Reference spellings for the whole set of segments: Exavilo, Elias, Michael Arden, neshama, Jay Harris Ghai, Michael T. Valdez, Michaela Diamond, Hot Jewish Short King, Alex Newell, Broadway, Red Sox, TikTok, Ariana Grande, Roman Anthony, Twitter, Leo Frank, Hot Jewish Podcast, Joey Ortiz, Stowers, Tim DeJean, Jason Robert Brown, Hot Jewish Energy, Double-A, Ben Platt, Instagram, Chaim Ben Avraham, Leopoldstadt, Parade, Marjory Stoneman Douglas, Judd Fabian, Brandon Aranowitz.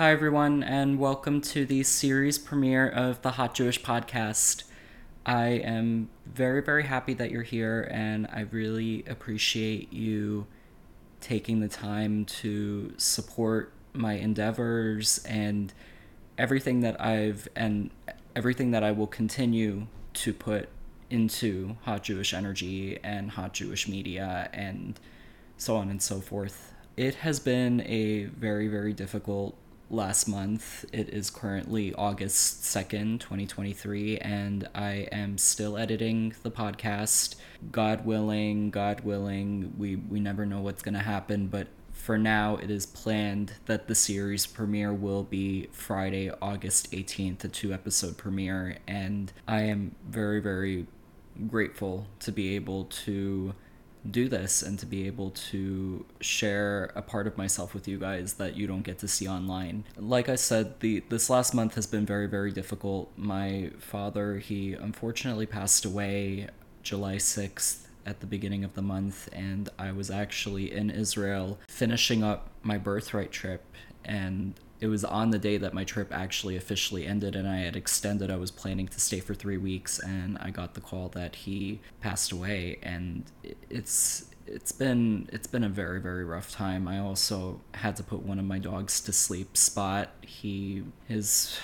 Hi, everyone, and welcome to the series premiere of the Hot Jewish Podcast. I am very, very happy that you're here, and I really appreciate you taking the time to support my endeavors and everything that I will continue to put into Hot Jewish energy and Hot Jewish media and so on and so forth. It has been a very, very difficult last month. It is currently August 2nd, 2023, and I am still editing the podcast. God willing, we never know what's going to happen, but for now it is planned that the series premiere will be Friday, August 18th, a 2-episode premiere, and I am very, very grateful to be able to do this and to be able to share a part of myself with you guys that you don't get to see online. Like I said, this last month has been very, very difficult. My father, he unfortunately passed away July 6th at the beginning of the month, and I was actually in Israel finishing up my birthright trip, and it was on the day that my trip actually officially ended and I had extended. I was planning to stay for 3 weeks, and I got the call that he passed away, and it's been a very, very rough time. I also had to put one of my dogs to sleep. Spot, his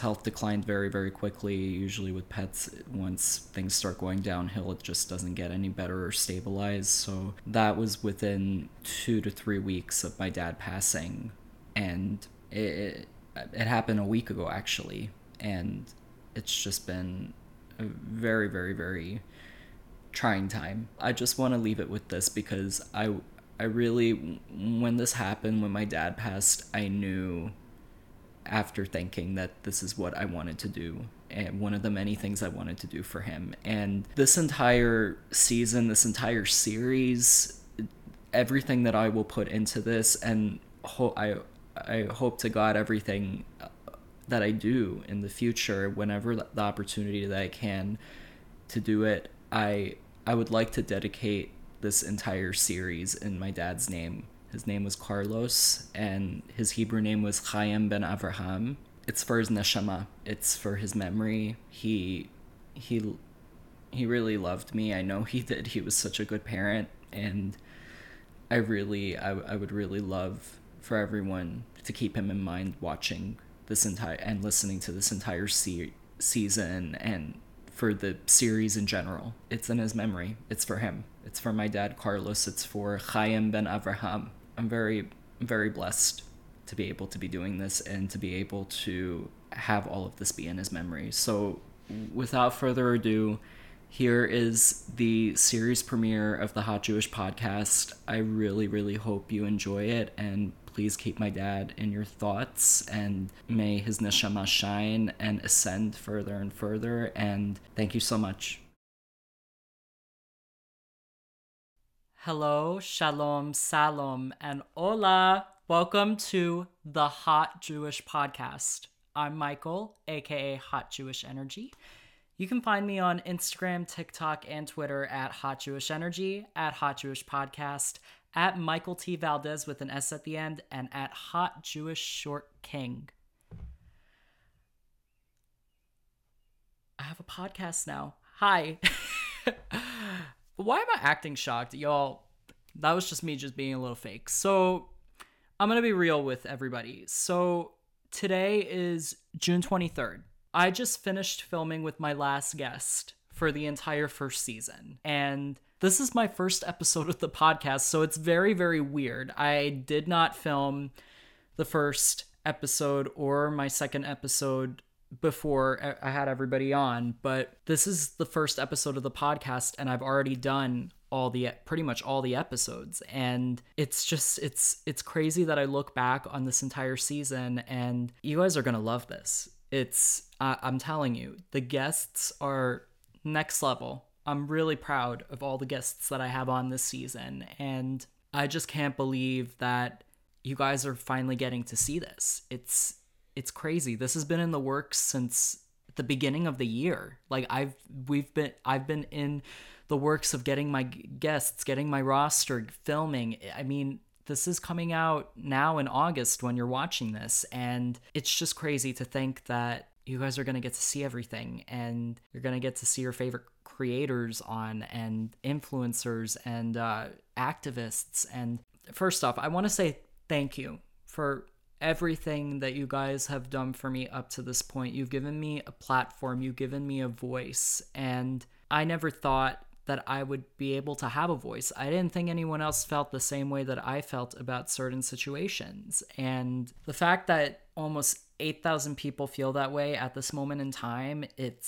health declined very, very quickly. Usually with pets, once things start going downhill, it just doesn't get any better or stabilize. So that was within 2 to 3 weeks of my dad passing, and it happened a week ago, actually, and it's just been a very, very, very trying time. I just want to leave it with this, because I really, when this happened, when my dad passed, I knew after thinking that this is what I wanted to do, and one of the many things I wanted to do for him. And this entire season, this entire series, everything that I will put into this, and I hope to God everything that I do in the future, whenever the opportunity that I can to do it, I would like to dedicate this entire series in my dad's name. His name was Carlos, and his Hebrew name was Chaim Ben Avraham. It's for his neshama. It's for his memory. He really loved me. I know he did. He was such a good parent, and I would really love for everyone to keep him in mind watching this entire and listening to this entire season, and for the series in general. It's in his memory. It's for him. It's for my dad, Carlos. It's for Chaim Ben Avraham. I'm very, very blessed to be able to be doing this and to be able to have all of this be in his memory. So without further ado, here is the series premiere of the Hot Jewish Podcast. I really, really hope you enjoy it, and please keep my dad in your thoughts, and may his neshama shine and ascend further and further, and thank you so much. Hello, shalom, salam, and hola. Welcome to the Hot Jewish Podcast. I'm Michael, aka Hot Jewish Energy. You can find me on Instagram, TikTok, and Twitter at Hot Jewish Energy, at Hot Jewish Podcast, at Michael T. Valdez with an S at the end, and at Hot Jewish Short King. I have a podcast now. Hi. Why am I acting shocked? Y'all, that was just me just being a little fake. So I'm going to be real with everybody. So today is June 23rd. I just finished filming with my last guest for the entire first season, and this is my first episode of the podcast, so it's very, very weird. I did not film the first episode or my second episode before I had everybody on, but this is the first episode of the podcast, and I've already done pretty much all the episodes, and it's crazy that I look back on this entire season, and you guys are gonna love this. I'm telling you, the guests are next level. I'm really proud of all the guests that I have on this season, and I just can't believe that you guys are finally getting to see this. It's crazy. This has been in the works since the beginning of the year. Like I've been in the works of getting my guests, getting my roster, filming. I mean, This is coming out now in August when you're watching this, and it's just crazy to think that you guys are going to get to see everything, and you're going to get to see your favorite creators on, and influencers, and activists. And first off, I want to say thank you for everything that you guys have done for me up to this point. You've given me a platform, you've given me a voice, and I never thought that I would be able to have a voice. I didn't think anyone else felt the same way that I felt about certain situations. And the fact that almost 8,000 people feel that way at this moment in time, it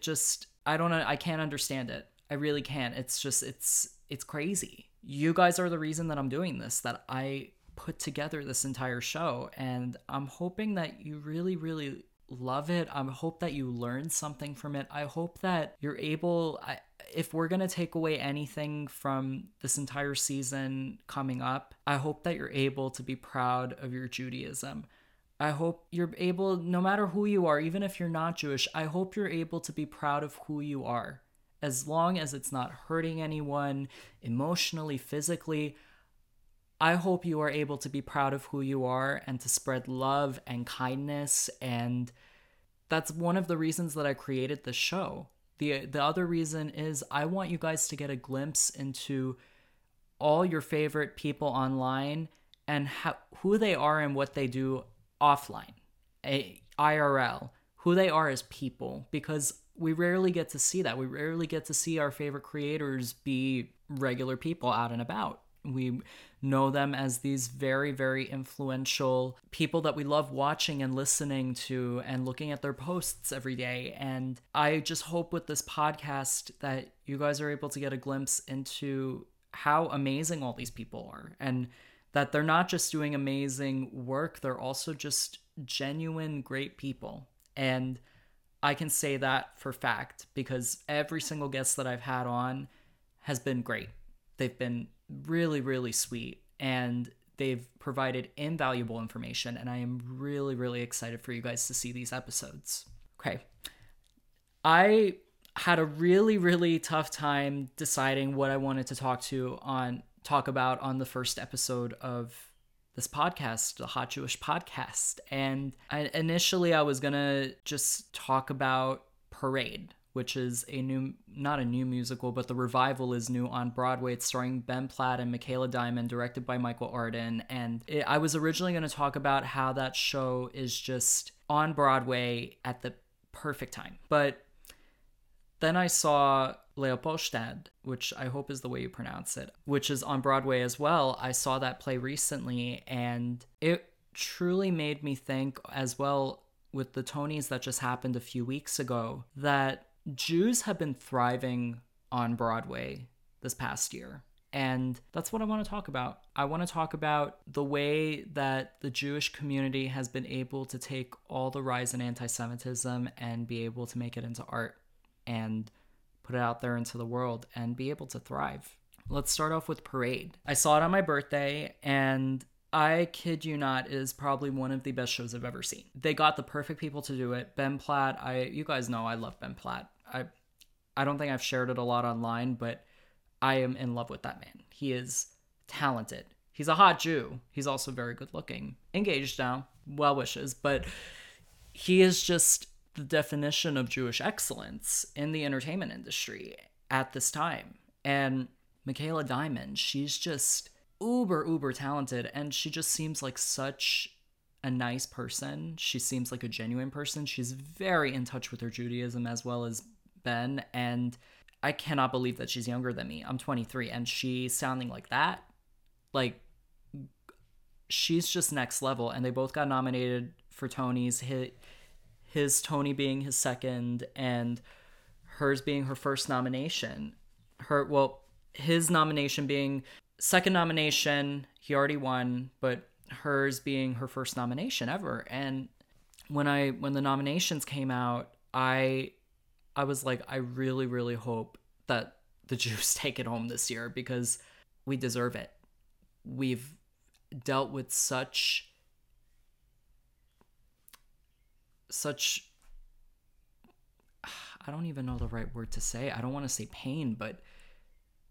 just, I don't know, I can't understand it. I really can't. It's crazy. You guys are the reason that I'm doing this, that I put together this entire show. And I'm hoping that you really, really love it. I hope that you learn something from it. I hope that you're able, if we're going to take away anything from this entire season coming up, I hope that you're able to be proud of your Judaism. I hope you're able, no matter who you are, even if you're not Jewish, I hope you're able to be proud of who you are. As long as it's not hurting anyone emotionally, physically, I hope you are able to be proud of who you are and to spread love and kindness. And that's one of the reasons that I created this show. The other reason is I want you guys to get a glimpse into all your favorite people online and who they are and what they do offline, IRL, who they are as people, because we rarely get to see that. We rarely get to see our favorite creators be regular people out and about. We know them as these very, very influential people that we love watching and listening to and looking at their posts every day. And I just hope with this podcast that you guys are able to get a glimpse into how amazing all these people are, and that they're not just doing amazing work, they're also just genuine, great people. And I can say that for fact, because every single guest that I've had on has been great. They've been really, really sweet, and they've provided invaluable information, and I am really, really excited for you guys to see these episodes. Okay. I had a really, really tough time deciding what I wanted to talk about on the first episode of this podcast, the Hot Jewish Podcast, and I was gonna just talk about Parade, which is not a new musical, but the revival is new on Broadway. It's starring Ben Platt and Michaela Diamond, directed by Michael Arden. And I was originally going to talk about how that show is just on Broadway at the perfect time. But then I saw Leopoldstadt, which I hope is the way you pronounce it, which is on Broadway as well. I saw that play recently, and it truly made me think, as well with the Tonys that just happened a few weeks ago, that Jews have been thriving on Broadway this past year. And that's what I want to talk about. I want to talk about the way that the Jewish community has been able to take all the rise in anti-Semitism and be able to make it into art and put it out there into the world and be able to thrive. Let's start off with Parade. I saw it on my birthday, and I kid you not, it is probably one of the best shows I've ever seen. They got the perfect people to do it. Ben Platt, you guys know I love Ben Platt. I don't think I've shared it a lot online, but I am in love with that man. He is talented. He's a hot Jew. He's also very good looking. Engaged now. Well wishes. But he is just the definition of Jewish excellence in the entertainment industry at this time. And Michaela Diamond, she's just uber talented, and she just seems like such a nice person. She seems like a genuine person. She's very in touch with her Judaism, as well as Ben, and I cannot believe that she's younger than me. I'm 23, and she's sounding like that. Like, she's just next level, and they both got nominated for Tonys, his Tony being his second, and hers being her first nomination. His nomination being second nomination, he already won, but hers being her first nomination ever. And when the nominations came out, I was like, I really, really hope that the Jews take it home this year, because we deserve it. We've dealt with such, I don't even know the right word to say. I don't want to say pain, but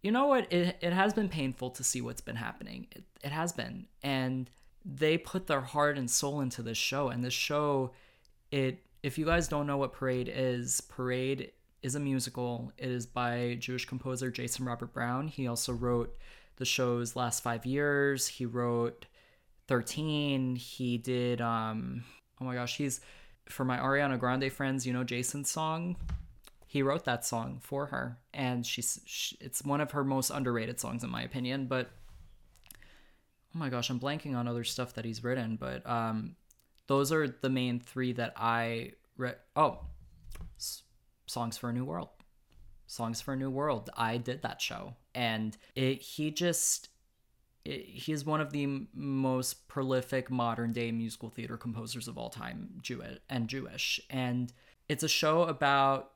you know what? It has been painful to see what's been happening. It has been. And they put their heart and soul into this show. And this show, if you guys don't know what Parade is a musical. It is by Jewish composer Jason Robert Brown. He also wrote the show's last 5 years. He wrote 13. He did, oh my gosh, he's, for my Ariana Grande friends, you know Jason's song? He wrote that song for her. And it's one of her most underrated songs, in my opinion. But, oh my gosh, I'm blanking on other stuff that he's written. But those are the main three that I read. Oh, Songs for a New World. I did that show. And he's one of the most prolific modern day musical theater composers of all time, Jewish. And it's a show about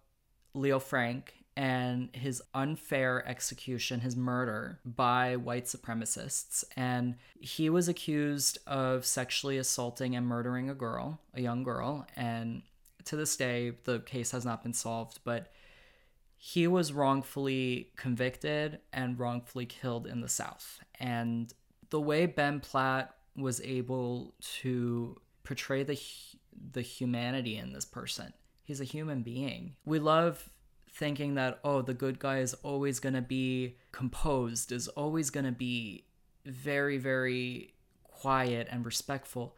Leo Frank and his unfair execution, his murder by white supremacists. And he was accused of sexually assaulting and murdering a young girl. And to this day, the case has not been solved, but he was wrongfully convicted and wrongfully killed in the South. And the way Ben Platt was able to portray the humanity in this person, he's a human being. We love thinking that, oh, the good guy is always going to be composed, is always going to be very, very quiet and respectful.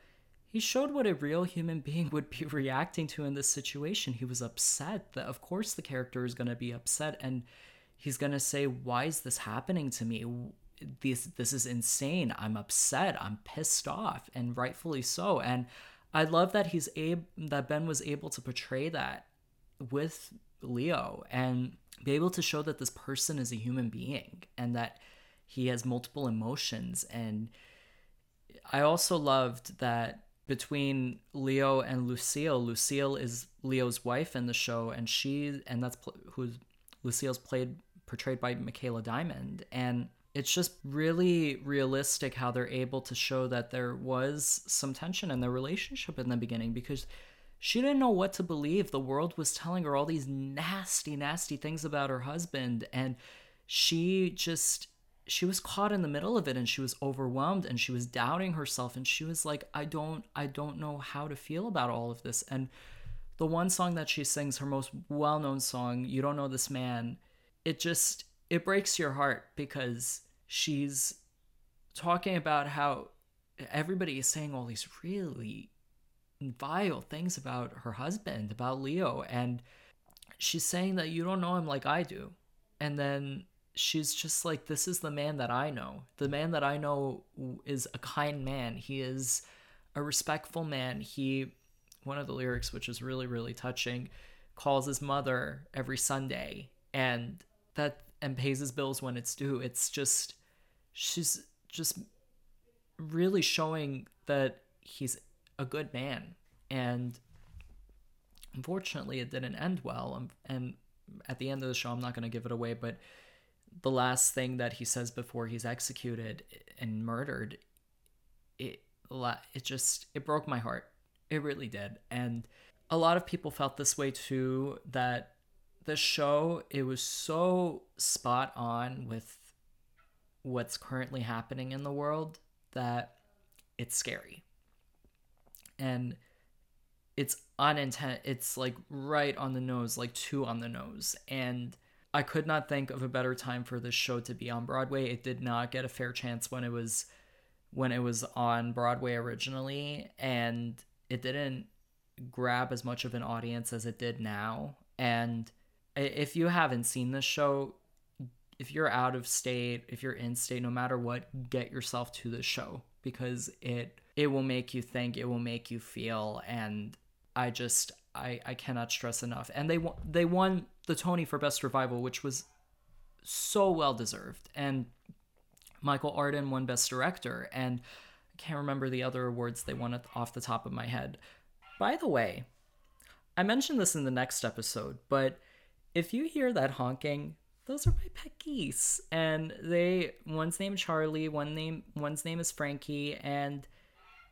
He showed what a real human being would be reacting to in this situation. He was upset. That of course the character is going to be upset, and he's going to say, why is this happening to me? This is insane. I'm upset. I'm pissed off, and rightfully so. And I love that Ben was able to portray that with Leo and be able to show that this person is a human being and that he has multiple emotions. And I also loved that between Leo and Lucille is Leo's wife in the show, and Lucille's portrayed by Michaela Diamond. And it's just really realistic how they're able to show that there was some tension in their relationship in the beginning, because she didn't know what to believe. The world was telling her all these nasty, nasty things about her husband, and she was caught in the middle of it, and she was overwhelmed, and she was doubting herself, and she was like, I don't know how to feel about all of this. And the one song that she sings, her most well-known song, You Don't Know This Man, it breaks your heart, because she's talking about how everybody is saying all these really vile things about her husband, about Leo, and she's saying that you don't know him like I do. And then she's just like, this is the man that I know. The man that I know is a kind man. He is a respectful man. One of the lyrics, which is really, really touching, calls his mother every Sunday and pays his bills when it's due. It's just, she's just really showing that he's a good man. And unfortunately, it didn't end well. And at the end of the show, I'm not going to give it away, but the last thing that he says before he's executed and murdered, it broke my heart. It really did. And a lot of people felt this way too, that the show, it was so spot on with what's currently happening in the world that it's scary. And it's it's like right on the nose, like two on the nose. And I could not think of a better time for this show to be on Broadway. It did not get a fair chance when it was on Broadway originally, and it didn't grab as much of an audience as it did now. And if you haven't seen this show, if you're out of state, if you're in state, no matter what, get yourself to the show, because it will make you think, it will make you feel, and I cannot stress enough. And they won the Tony for Best Revival, which was so well-deserved. And Michael Arden won Best Director. And I can't remember the other awards they won off the top of my head. By the way, I mentioned this in the next episode, but if you hear that honking, those are my pet geese. And one's named Charlie, one's name is Frankie, and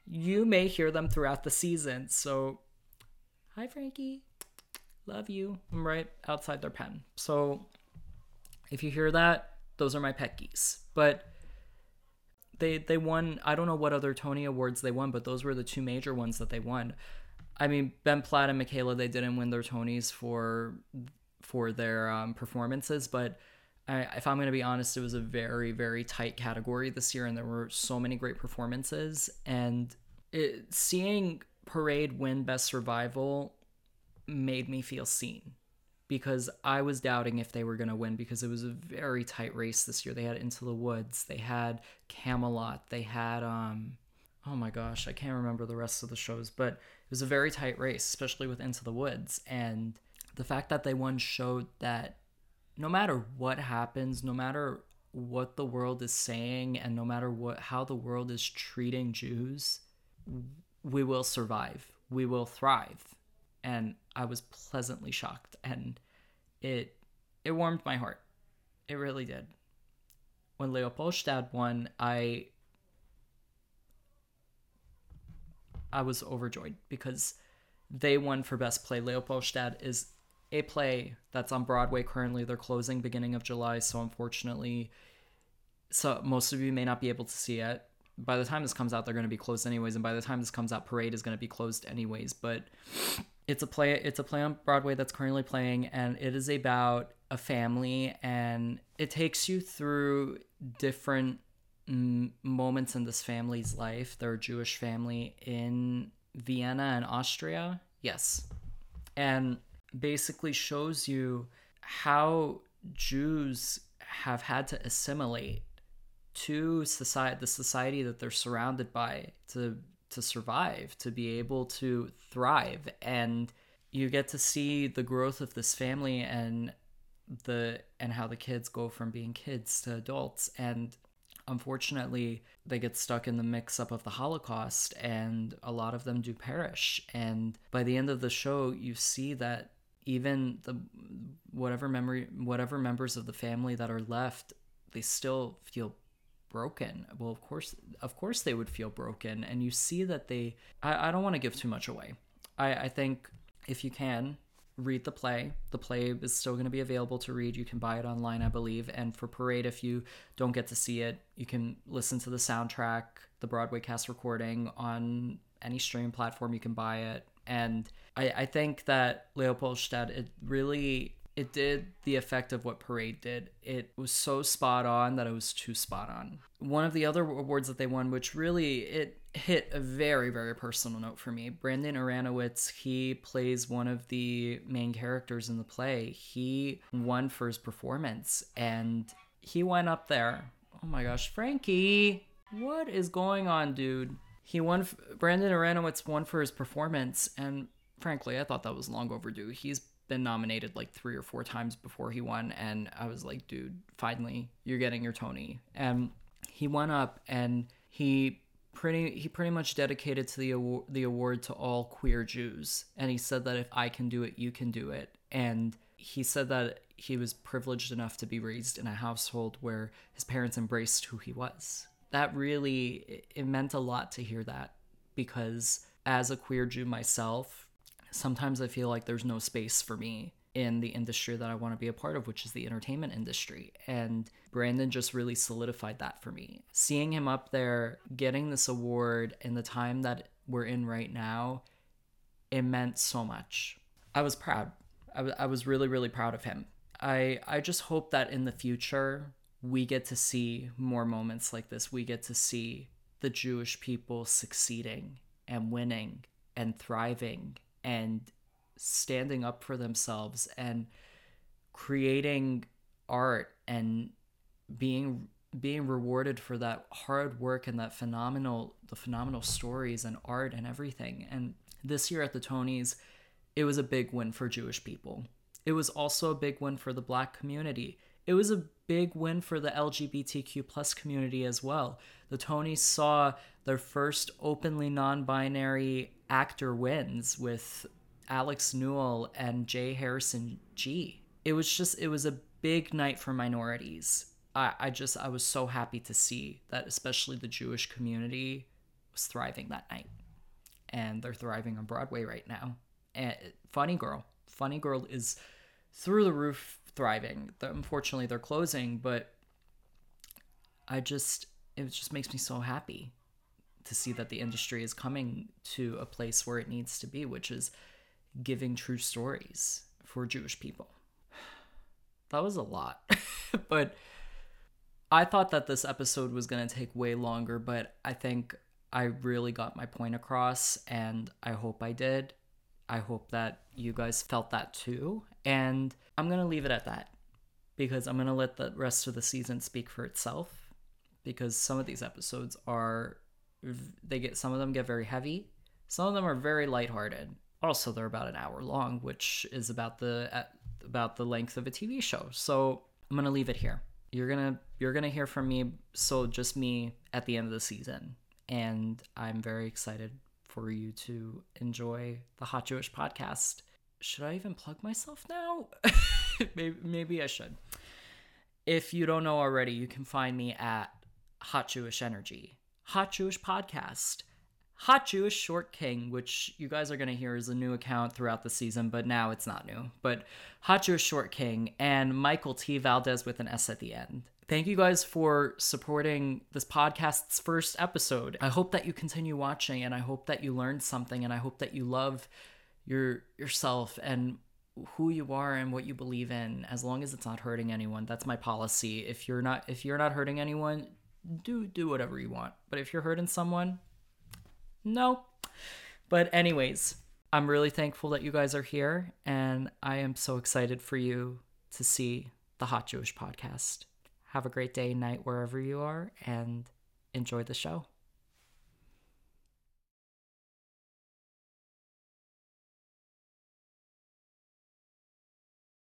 you may hear them throughout the season, so hi, Frankie. Love you. I'm right outside their pen. So if you hear that, Those are my pet geese. But they won, I don't know what other Tony Awards they won, but those were the two major ones that they won. I mean, Ben Platt and Michaela, they didn't win their Tonys for their performances, but if I'm going to be honest, it was a very, very tight category this year, and there were so many great performances. And seeing Parade win Best Survival made me feel seen, because I was doubting if they were going to win, because it was a very tight race this year. They had Into the Woods, they had Camelot, they had, oh my gosh, I can't remember the rest of the shows, but it was a very tight race, especially with Into the Woods. And the fact that they won showed that no matter what happens, no matter what the world is saying, and no matter how the world is treating Jews, we will survive. We will thrive. And I was pleasantly shocked, and it warmed my heart. It really did. When Leopoldstadt won, I was overjoyed, because they won for Best Play. Leopoldstadt is a play that's on Broadway currently. They're closing beginning of July, so unfortunately, so most of you may not be able to see it. By the time this comes out, they're going to be closed anyways, and by the time this comes out, Parade is going to be closed anyways. But it's a play on Broadway that's currently playing, and it is about a family, and it takes you through different moments in this family's life. They're a Jewish family in Vienna and Austria. Yes. And basically shows you how Jews have had to assimilate to society, the society that they're surrounded by, to survive, to be able to thrive. And you get to see the growth of this family and how the kids go from being kids to adults. And unfortunately, they get stuck in the mix-up of the Holocaust, and a lot of them do perish. And by the end of the show, you see that even whatever members of the family that are left, they still feel broken. Well, of course they would feel broken. And you see that they, I don't want to give too much away. I think if you can, read the play is still going to be available to read. You can buy it online, I believe. And for Parade, if you don't get to see it, you can listen to the soundtrack, the Broadway cast recording on any streaming platform. You can buy it. And I think that Leopoldstadt, it did the effect of what Parade did. It was so spot on that it was too spot on. One of the other awards that they won, which really, it hit a very, very personal note for me. Brandon Aranowitz, he plays one of the main characters in the play. He won for his performance, and he went up there. Oh my gosh, Frankie, what is going on, dude? Brandon Aranowitz won for his performance, and frankly, I thought that was long overdue. He's been nominated like 3 or 4 times before he won, and I was like, dude, finally you're getting your Tony. And he went up, and he pretty much dedicated to the award to all queer Jews, and he said that if I can do it, you can do it. And he said that he was privileged enough to be raised in a household where his parents embraced who he was. That really, it meant a lot to hear that, because as a queer Jew myself, sometimes I feel like there's no space for me in the industry that I want to be a part of, which is the entertainment industry. And Brandon just really solidified that for me. Seeing him up there, getting this award in the time that we're in right now, it meant so much. I was proud. I was really, really proud of him. I just hope that in the future, we get to see more moments like this. We get to see the Jewish people succeeding and winning and thriving and standing up for themselves and creating art and being rewarded for that hard work and that phenomenal stories and art and everything. And this year at the Tonys, it was a big win for Jewish people. It was also a big win for the Black community. It was a big win for the LGBTQ+ community as well. The Tonys saw their first openly non-binary actor wins with Alex Newell and Jay Harris Ghai. It was a big night for minorities. I was so happy to see that, especially the Jewish community was thriving that night, and they're thriving on Broadway right now. And Funny Girl is through the roof thriving. Unfortunately, they're closing, but it just makes me so happy to see that the industry is coming to a place where it needs to be, which is giving true stories for Jewish people. That was a lot, but I thought that this episode was going to take way longer, but I think I really got my point across, and I hope I did. I hope that you guys felt that too, and I'm going to leave it at that because I'm going to let the rest of the season speak for itself, because some of these episodes are, some of them get very heavy, some of them are very lighthearted. Also, they're about an hour long, which is about the length of a TV show. So I'm going to leave it here. You're gonna hear from me, so just me, at the end of the season. And I'm very excited for you to enjoy the Hot Jewish Podcast. Should I even plug myself now? Maybe I should. If you don't know already, you can find me at Hot Jewish Energy, Hot Jewish Podcast, Hot Jewish Short King, which you guys are going to hear is a new account throughout the season, but now it's not new. But Hot Jewish Short King and Michael T. Valdez with an S at the end. Thank you guys for supporting this podcast's first episode. I hope that you continue watching, and I hope that you learned something, and I hope that you love yourself and who you are and what you believe in, as long as it's not hurting anyone. That's my policy. If you're not hurting anyone, do whatever you want. But if you're hurting someone, no. But anyways, I'm really thankful that you guys are here, and I am so excited for you to see the Hot Jewish Podcast. Have a great day, night, wherever you are, and enjoy the show.